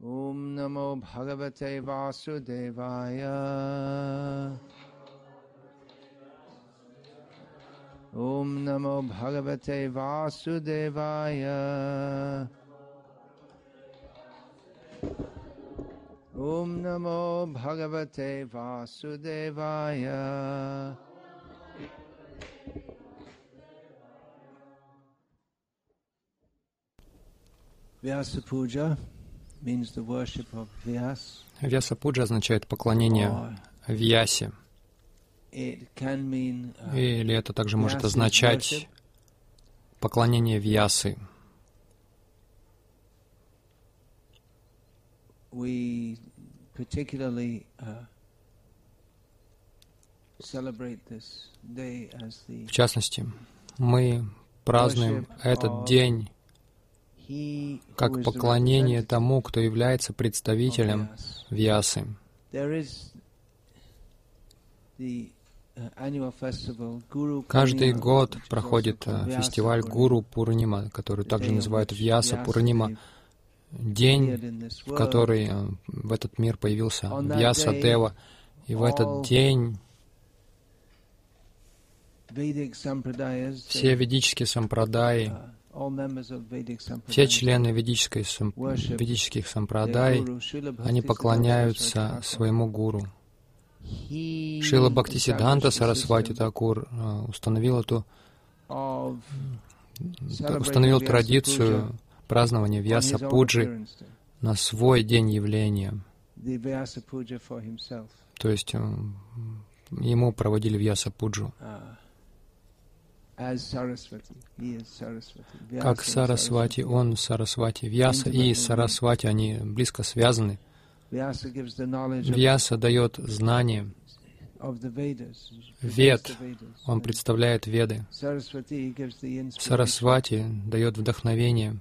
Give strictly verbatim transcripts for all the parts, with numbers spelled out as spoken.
Om namo bhagavate vasudevaya. Om namo bhagavate vasudevaya. Om namo bhagavate vasudevaya. Vyasa Puja. Вьяса Пуджа означает поклонение Вьясе. Или это также может означать поклонение Вьясы. В частности, мы празднуем этот день как поклонение тому, кто является представителем Вьясы. Каждый год проходит фестиваль Гуру Пурнима, который также называют Вьяса Пурнима, день, в который в этот мир появился Вьяса Дева. И в этот день все ведические сампрадаи, все члены ведической, ведических сампрадай, они поклоняются своему гуру. Шрила Бхактисиданта Сарасвати Такур установил, эту, установил традицию празднования Вьяса Пуджи на свой день явления. То есть ему проводили Вьяса Пуджу. Как Сарасвати, он Сарасвати, Вьяса и Сарасвати, они близко связаны. Вьяса дает знание Вед, он представляет Веды. Сарасвати дает вдохновение.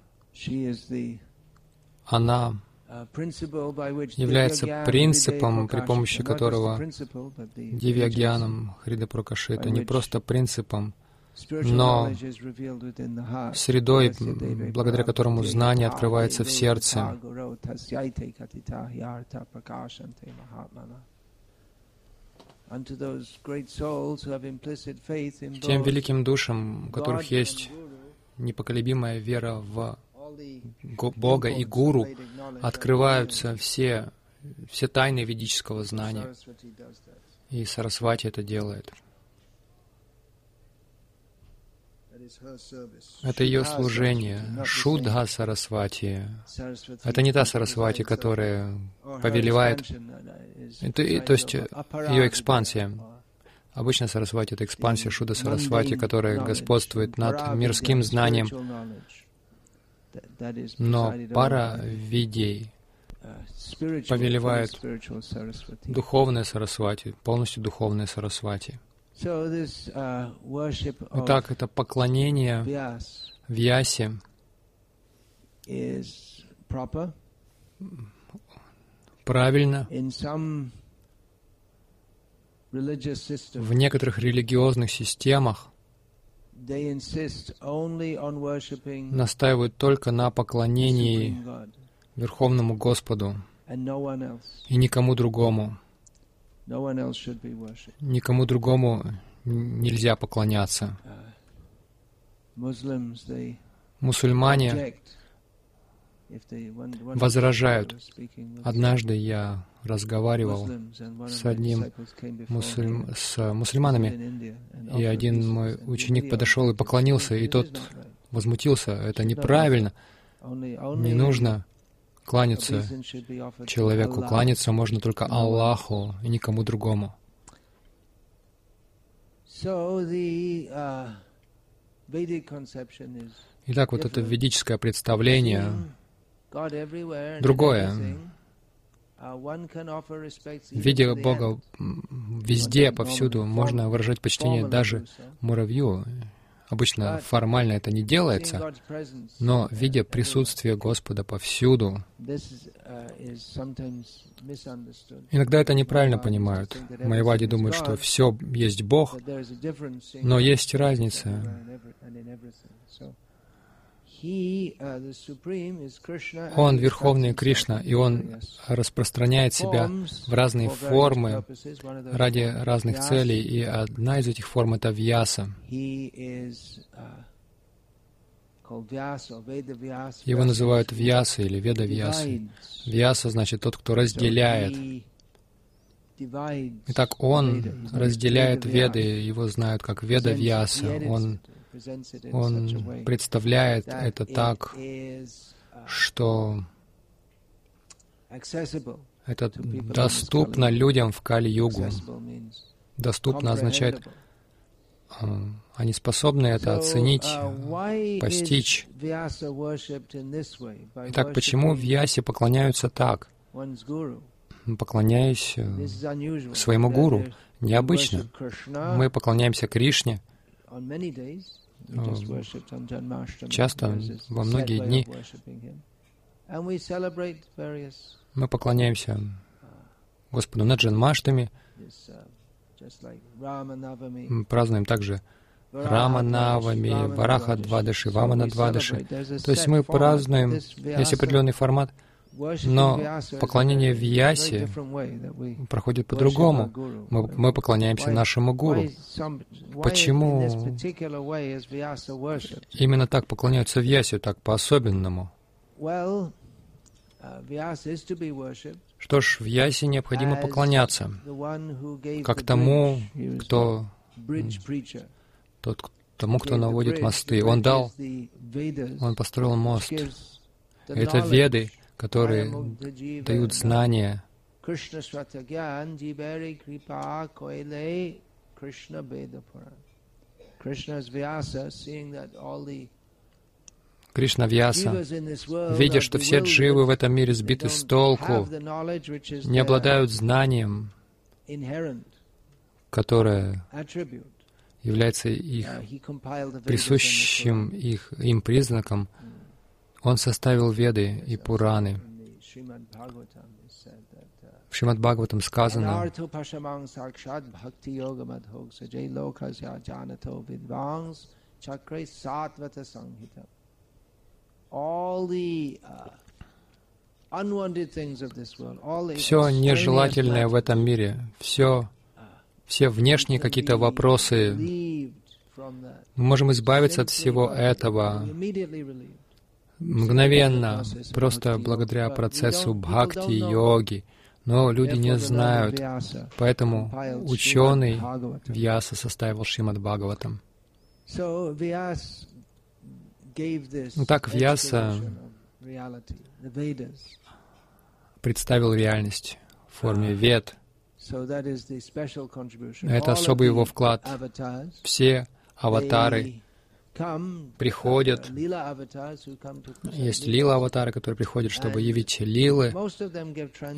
Она является принципом, при помощи которого Дивья Гьянам Хриди Пракашитэ, не просто принципом, но средой, благодаря которому знание открывается в сердце. Тем великим душам, у которых есть непоколебимая вера в Бога и Гуру, открываются все, все тайны ведического знания. И Сарасвати это делает. Это ее служение, шудха-сарасвати. Это не та Сарасвати, которая повелевает, это, то есть ее экспансия. Обычно Сарасвати — это экспансия шудха-сарасвати, которая господствует над мирским знанием. Но пара видей повелевает духовная Сарасвати, полностью духовная Сарасвати. Итак, это поклонение Вьясе правильно. В некоторых религиозных системах настаивают только на поклонении Верховному Господу и никому другому. Никому другому нельзя поклоняться. Мусульмане возражают. Однажды я разговаривал с одним мусульм... с мусульманами, и один мой ученик подошел и поклонился, и тот возмутился. Это неправильно. Не нужно кланяться человеку. Кланяться можно только Аллаху и никому другому. Итак, вот это ведическое представление другое. Видя Бога везде, повсюду, можно выражать почтение даже муравью. Обычно формально это не делается, но, видя присутствие Господа повсюду, иногда это неправильно понимают. Майявади думают, что все есть Бог, но есть разница. Он Верховный Кришна, и Он распространяет себя в разные формы ради разных целей, и одна из этих форм — это Вьяса. Его называют Вьяса или Веда Вьяса. Вьяса значит тот, кто разделяет. Итак, Он разделяет Веды, его знают как Веда Вьяса. Он Он представляет это так, что это доступно людям в Кали-югу. Доступно означает, они способны это оценить, постичь. Итак, почему Вьясе поклоняются так, поклоняясь своему гуру? Необычно. Мы поклоняемся Кришне. Часто, во многие дни, мы поклоняемся Господу на Джанмаштами, празднуем также Раманавами, Варахадвадаши, Ваманадвадаши. То есть мы празднуем, есть определенный формат, но поклонение Вьясе проходит по-другому. Мы, мы поклоняемся нашему Гуру. Почему именно так поклоняются Вьясе, так по-особенному? Что ж, Вьясе необходимо поклоняться, как тому, кто... Тот, тому, кто наводит мосты. Он дал... Он построил мост. Это Веды, которые дают знания. Кришна-вьяса, видя, что все дживы в этом мире сбиты с толку, не обладают знанием, которое является их присущим, их, им признаком, Он составил Веды и Пураны. В Шримад-Бхагаватам сказано: все нежелательное в этом мире, все, все внешние какие-то вопросы, мы можем избавиться от всего этого мгновенно, просто благодаря процессу бхакти-йоги. Но люди не знают, поэтому ученый Вьяса составил Шримад-Бхагаватам. Так Вьяса представил реальность в форме Вед. Это особый его вклад. Все аватары приходят, есть лила-аватары, которые приходят, чтобы явить лилы,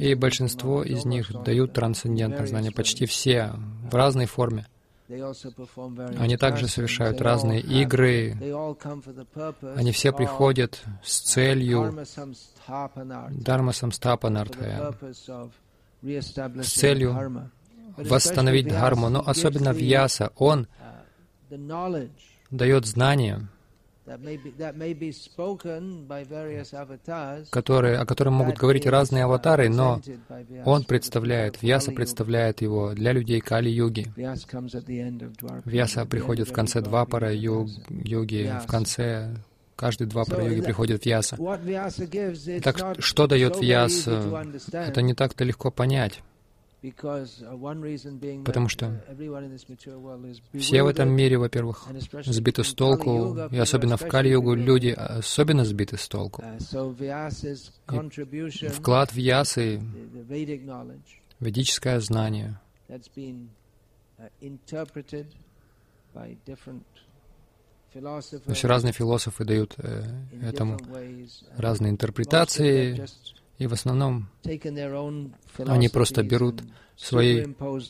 и большинство из них дают трансцендентное знание, почти все, в разной форме. Они также совершают разные игры, они все приходят с целью дарма-самстапанартхая, с целью восстановить дхарму, но особенно Вьяса, он дает знания, которые, о котором могут говорить разные аватары, но он представляет, Вьяса представляет его для людей Кали-юги. Вьяса приходит в конце двапара-юги, в конце каждой двапара-юги приходит Вьяса. Так что дает Вьяса? Это не так-то легко понять. Потому что все в этом мире, во-первых, сбиты с толку, и особенно в Кали-югу люди особенно сбиты с толку. И вклад Вьясы, ведическое знание, то есть разные философы дают этому разные интерпретации, и в основном они просто берут свои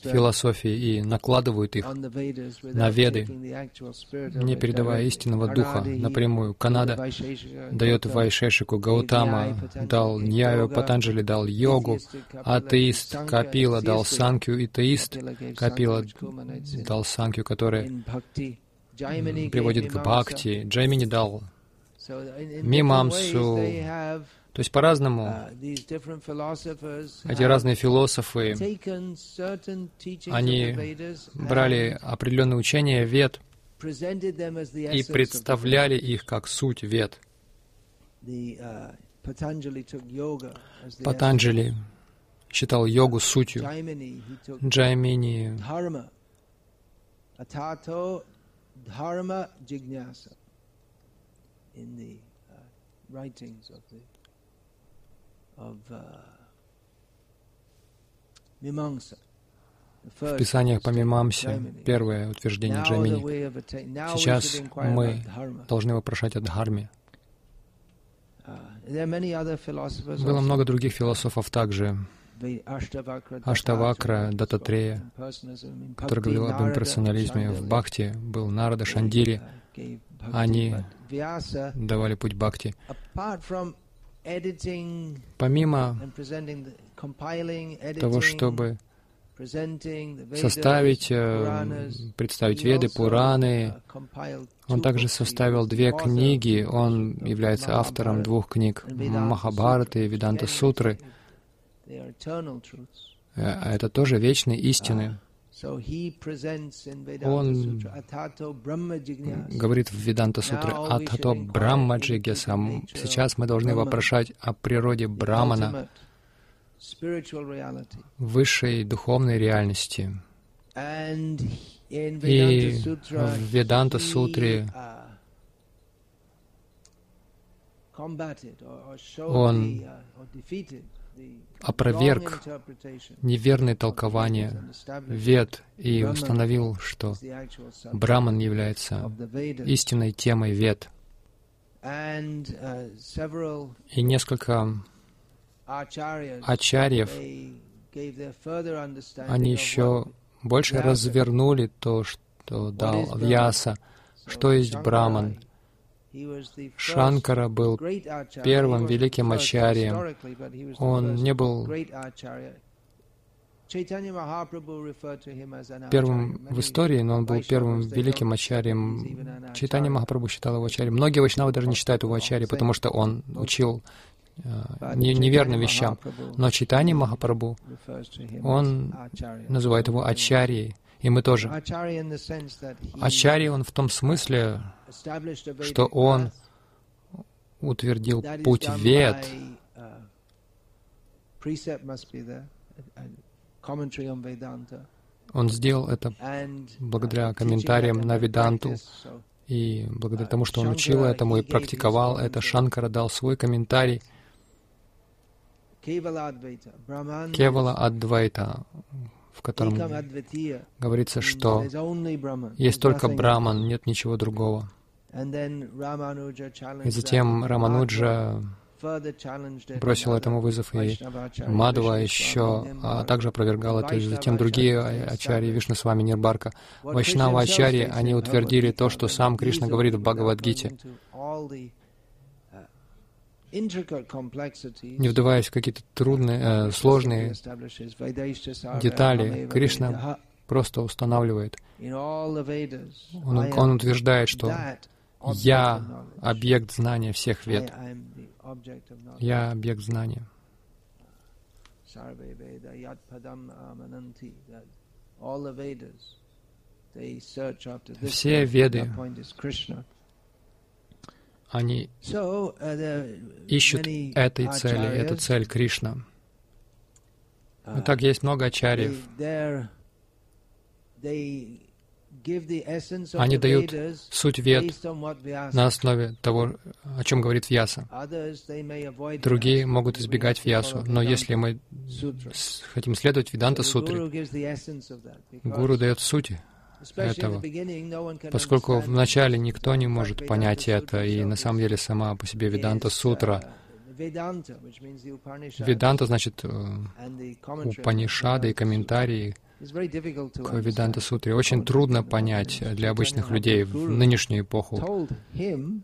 философии и накладывают их на Веды, не передавая истинного духа напрямую. Канада дает Вайшешику, Гаутама дал Ньяю, Патанджали дал йогу, атеист Капила дал Санкхью, и теист Капила дал Санкхью, который приводит к бхакти. Джаймини дал мимамсу. То есть по-разному эти разные философы, они брали определенные учения Вед и представляли их как суть Вед. Патанджали считал йогу сутью. Джаймини в писаниях по Мимамсе, первое утверждение Джаймини. Сейчас мы должны вопрошать о дхарме. Было много других философов также. Аштавакра, Дататтрея, который говорил об имперсонализме. В Бхакти был Нарада Шандили. Они давали путь Бхакти. Помимо того, чтобы составить, представить Веды, Пураны, он также составил две книги. Он является автором двух книг Махабхараты и Веданта-сутры. Это тоже вечные истины. Он говорит в Веданта-сутре «Атхато Брахмаджигьяса». Сейчас мы должны вопрошать о природе Брахмана, высшей духовной реальности. И в Веданта-сутре он опроверг неверные толкования Вед и установил, что Брахман является истинной темой Вед. И несколько ачарьев, они еще больше развернули то, что дал Вьяса, что есть Брахман. Шанкара был первым великим ачарьем. Он не был первым в истории, но он был первым великим ачарьем. Чайтанья Махапрабху считал его ачарьем. Многие вайшнавы даже не считают его ачарьем, потому что он учил э, неверным вещам. Но Чайтанья Махапрабху, он называет его ачарьей. И мы тоже. Ачарья он в том смысле, что он утвердил путь Вед. Он сделал это благодаря комментариям на Веданту. И благодаря тому, что он учил этому и практиковал это, Шанкара дал свой комментарий. Кевала Адвайта, в котором говорится, что есть только Брахман, нет ничего другого. И затем Рамануджа бросил этому вызов, и Мадва еще а также опровергал это, и затем другие ачарьи, Вишну с вами Нирбарка. Вайшнава ачарьи, они утвердили то, что сам Кришна говорит в Бхагавадгите. Не вдаваясь в какие-то трудные, э, сложные детали, Кришна просто устанавливает. Он, он утверждает, что «Я — объект знания всех вед». «Я — объект знания». Все веды, они ищут этой цели, это цель Кришна. Итак, есть много ачарьев. Они дают суть Вед на основе того, о чем говорит Вьяса. Другие могут избегать Вьясу, но если мы хотим следовать Веданта-сутре, Гуру дает суть этого, поскольку вначале никто не может понять это, и на самом деле сама по себе Веданта-сутра. Веданта значит Упанишады и комментарии к Веданта-сутре. Очень трудно понять для обычных людей в нынешнюю эпоху.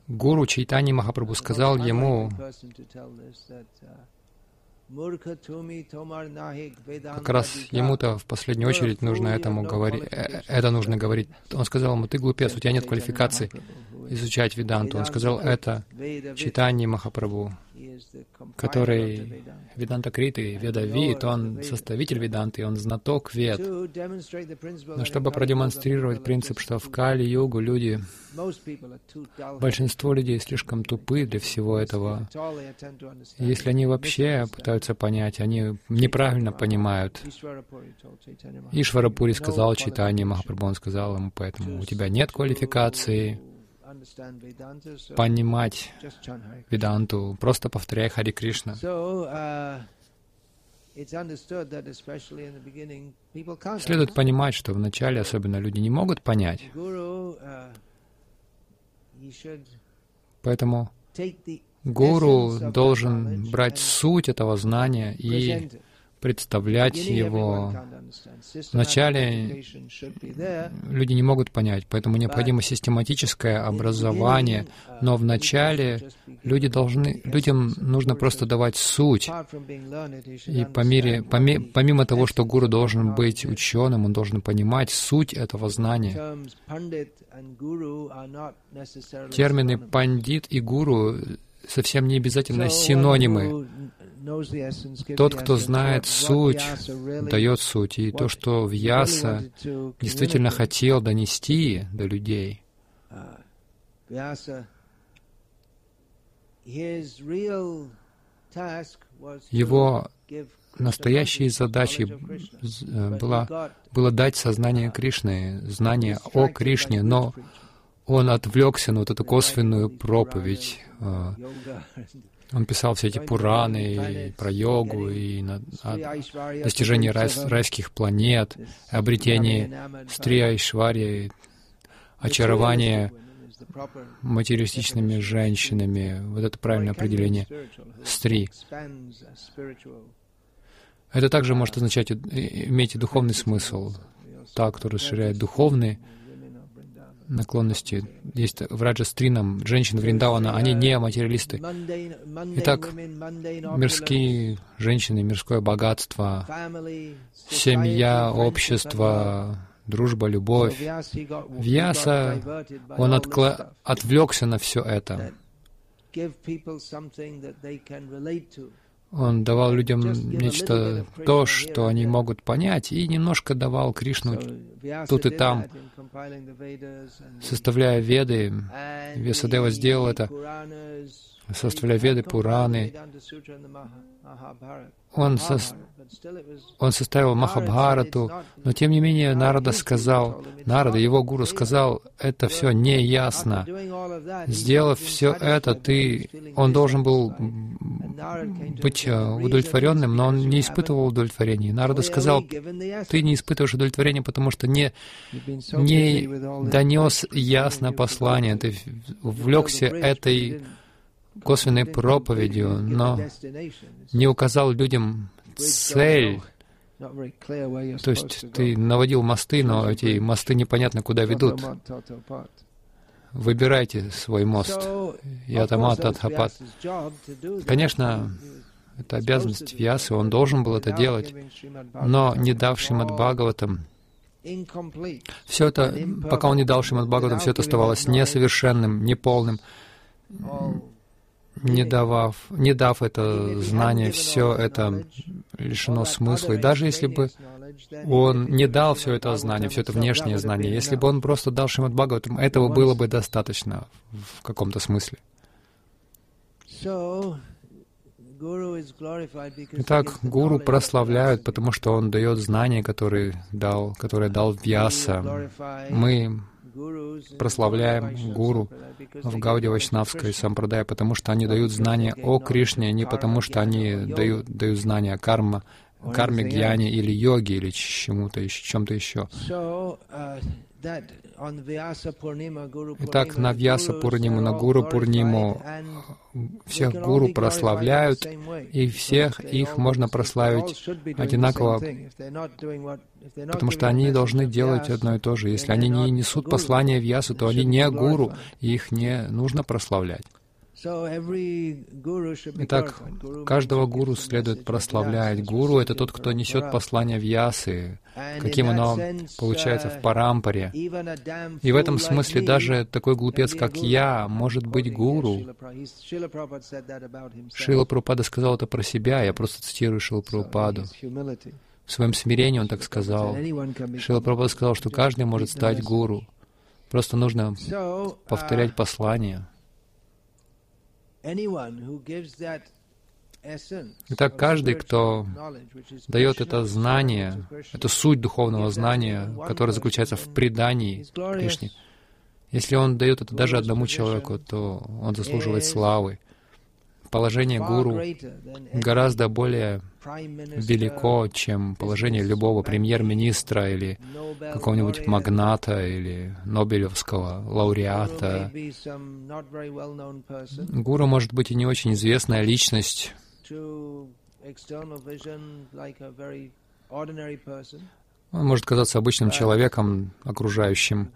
Гуру Чайтанья Махапрабху сказал ему, Как раз ему-то в последнюю очередь нужно этому говорить, это нужно говорить. Он сказал ему: ты глупец, у тебя нет квалификации изучать Веданту. Он сказал это Чайтанье Махапрабху, который Веданта Криты, Веда Вит, он составитель Веданты, он знаток Вед. Но чтобы продемонстрировать принцип, что в Кали-югу люди, большинство людей слишком тупы для всего этого. Если они вообще пытаются понять, они неправильно понимают. Ишварапури сказал Чайтанье Махапрабху, он сказал ему: поэтому у тебя нет квалификации понимать Веданту, просто повторяй Хари Кришна. Следует понимать, что вначале особенно люди не могут понять. Поэтому гуру должен брать суть этого знания и представлять его. Вначале люди не могут понять, поэтому необходимо систематическое образование, но вначале люди должны, людям нужно просто давать суть. И по мере, поми, помимо того, что гуру должен быть ученым, он должен понимать суть этого знания. Термины «пандит» и «гуру» совсем не обязательно синонимы. Тот, кто знает суть, дает суть. И то, что Вьяса действительно хотел донести до людей, его настоящей задачей было, было дать сознание Кришны, знание о Кришне, но он отвлекся на вот эту косвенную проповедь. Он писал все эти пураны и про йогу, и на, о достижении рай, райских планет, обретении стри айшварьи, очарование материалистичными женщинами. Вот это правильное определение стри. Это также может означать, иметь и духовный смысл. Та, кто расширяет духовный наклонности. Есть в Раджастринам женщин Вриндавана, они не материалисты. Итак, мирские женщины, мирское богатство, семья, общество, дружба, любовь. Вьяса, он откла... отвлекся на все это. Он давал людям нечто, то, что они могут понять, и немножко давал Кришну тут и там, составляя Веды. Вьяса Дева сделал это, составляя Веды, Пураны. Он, со... он составил Махабхарату, но тем не менее Нарада сказал, Нарада, его гуру сказал, это все неясно. Сделав все это, ты... он должен был быть удовлетворенным, но он не испытывал удовлетворения. Нарада сказал, ты не испытываешь удовлетворения, потому что не, не донес ясно послание, ты увлекся этой косвенной проповедью, но не указал людям цель. То есть ты наводил мосты, но эти мосты непонятно куда ведут. Выбирайте свой мост. Ятама Татхапат. Конечно, это обязанность Вьясы, он должен был это делать, но не дав Шримад-Бхагаватам, все это, пока он не дал Шримад-Бхагаватам, все это оставалось несовершенным, неполным, не давав, не дав это знание, все это лишено смысла. И даже если бы он не дал все это знание, все это внешнее знание, если бы он просто дал Шримад-Бхагаватам, этого было бы достаточно в каком-то смысле. Итак, гуру прославляют, потому что он дает знания, которые дал, которые дал Вьяса. Мы прославляем гуру в Гауди Вайшнавской сампрадае, потому что они дают знания о Кришне, не потому что они дают, дают знания о карме, карме, гьяне или йоге, или чему-то еще, чем-то еще. Итак, на Вьяса Пурниму, на Гуру Пурниму всех гуру прославляют, и всех их можно прославить одинаково, потому что они должны делать одно и то же. Если они не несут послание Вьясу, то они не гуру, и их не нужно прославлять. Итак, каждого гуру следует прославлять. Гуру — это тот, кто несет послание Вьясы, каким оно получается в парампаре. И в этом смысле даже такой глупец, как я, может быть гуру. Шрила Прабхупада сказал это про себя, я просто цитирую Шрилу Прабхупаду. В своем смирении он так сказал. Шрила Прабхупада сказал, что каждый может стать гуру. Просто нужно повторять послание. Итак, каждый, кто дает это знание, эту суть духовного знания, которое заключается в предании Кришне, если он дает это даже одному человеку, то он заслуживает славы. Положение гуру гораздо более велико, чем положение любого премьер-министра или какого-нибудь магната или нобелевского лауреата. Гуру может быть и не очень известная личность. Он может казаться обычным человеком, окружающим.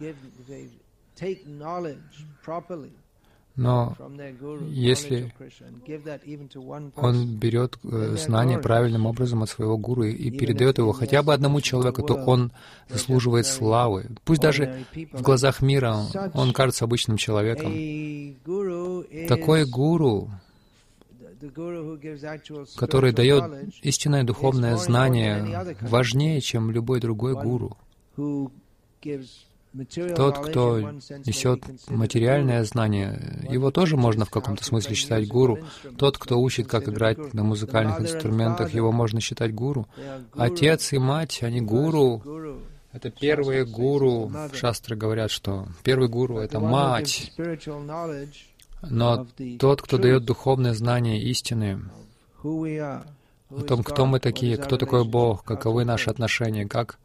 Но если он берет знание правильным образом от своего гуру и передает его хотя бы одному человеку, то он заслуживает славы. Пусть даже в глазах мира он кажется обычным человеком. Такой гуру, который дает истинное духовное знание, важнее, чем любой другой гуру. Тот, кто несет материальное знание, его тоже можно в каком-то смысле считать гуру. Тот, кто учит, как играть на музыкальных инструментах, его можно считать гуру. Отец и мать, они гуру. Это первые гуру. В шастры говорят, что первый гуру — это мать. Но тот, кто дает духовное знание истины, о том, кто мы такие, кто такой Бог, каковы наши отношения, как...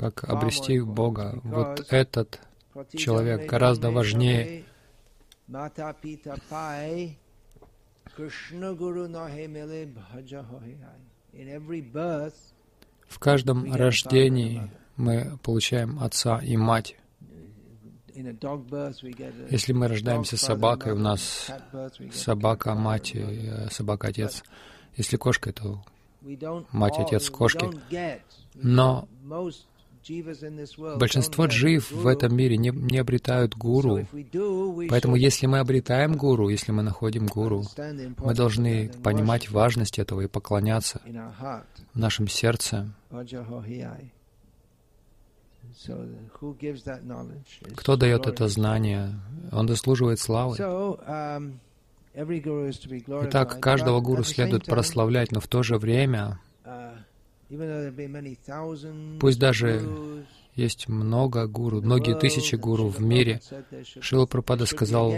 как обрести Бога. Вот этот человек гораздо важнее. В каждом рождении мы получаем отца и мать. Если мы рождаемся собакой, у нас собака-мать, собака-отец. Если кошкой, то мать-отец кошки. Но большинство джив в этом мире не, не обретают гуру. Поэтому если мы обретаем гуру, если мы находим гуру, мы должны понимать важность этого и поклоняться в нашем сердце. Кто дает это знание, он заслуживает славы. Итак, каждого гуру следует прославлять, но в то же время... Пусть даже есть много гуру, многие тысячи гуру в мире. Шрила Прабхупада сказал,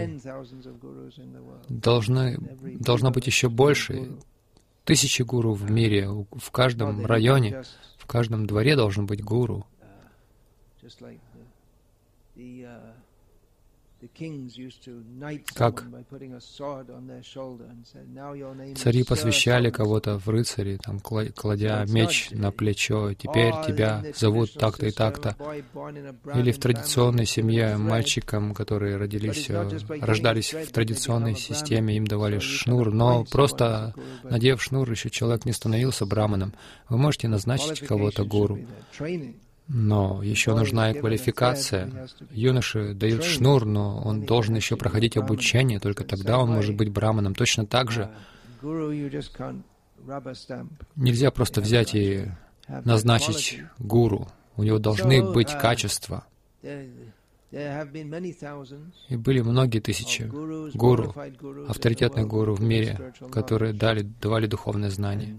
должны, должно быть еще больше. Тысячи гуру в мире, в каждом районе, в каждом дворе должен быть гуру. Как цари посвящали кого-то в рыцари, там, кладя меч на плечо, «Теперь тебя зовут так-то и так-то». Или в традиционной семье мальчикам, которые родились, рождались в традиционной системе, им давали шнур, но просто надев шнур, еще человек не становился браманом. Вы можете назначить кого-то гуру. Но еще нужна и квалификация. Юноше дают шнур, но он должен еще проходить обучение, только тогда он может быть браманом. Точно так же нельзя просто взять и назначить гуру. У него должны быть качества. И были многие тысячи гуру, авторитетных гуру в мире, которые дали, давали духовные знания.